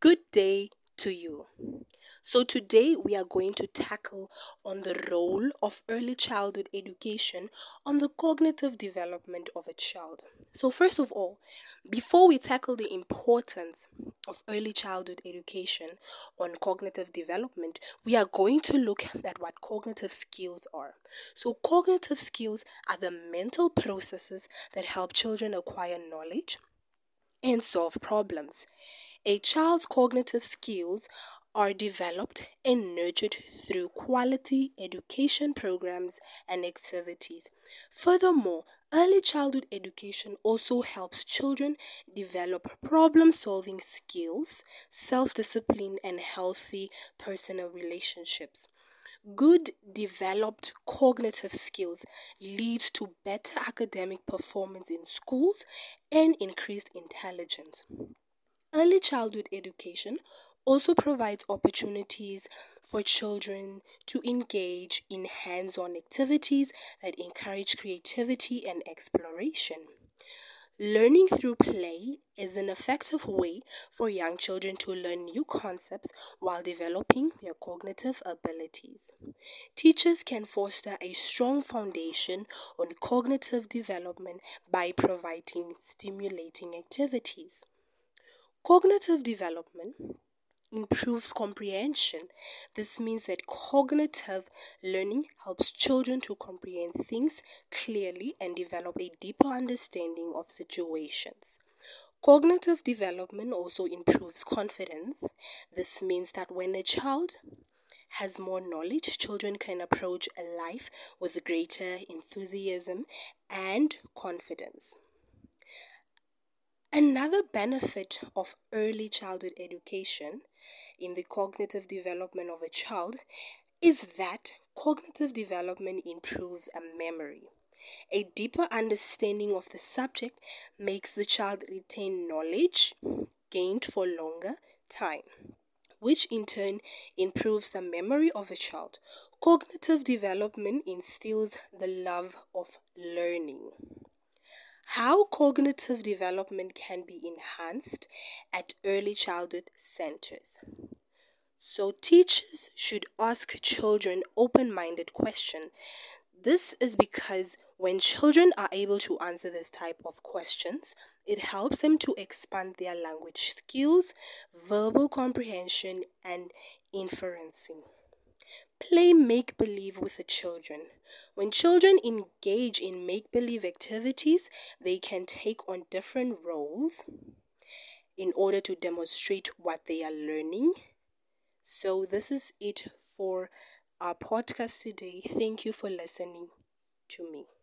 Good day to you. So today we are going to tackle on the role of early childhood education on the cognitive development of a child. So first of all, before we tackle the importance of early childhood education on cognitive development, we are going to look at what cognitive skills are. So cognitive skills are the mental processes that help children acquire knowledge and solve problems. A child's cognitive skills are developed and nurtured through quality education programs and activities. Furthermore, early childhood education also helps children develop problem-solving skills, self-discipline, and healthy personal relationships. Good developed cognitive skills leads to better academic performance in schools and increased intelligence. Early childhood education also provides opportunities for children to engage in hands-on activities that encourage creativity and exploration. Learning through play is an effective way for young children to learn new concepts while developing their cognitive abilities. Teachers can foster a strong foundation on cognitive development by providing stimulating activities. Cognitive development improves comprehension. This means that cognitive learning helps children to comprehend things clearly and develop a deeper understanding of situations. Cognitive development also improves confidence. This means that when a child has more knowledge, children can approach life with greater enthusiasm and confidence. Another benefit of early childhood education in the cognitive development of a child is that cognitive development improves memory. A deeper understanding of the subject makes the child retain knowledge gained for longer time, which in turn improves the memory of a child. Cognitive development instills the love of learning. How cognitive development can be enhanced at early childhood centers. So teachers should ask children open-minded questions. This is because when children are able to answer this type of questions, it helps them to expand their language skills, verbal comprehension, and inferencing. Play make-believe with the children. When children engage in make-believe activities, they can take on different roles in order to demonstrate what they are learning. So this is it for our podcast today. Thank you for listening to me.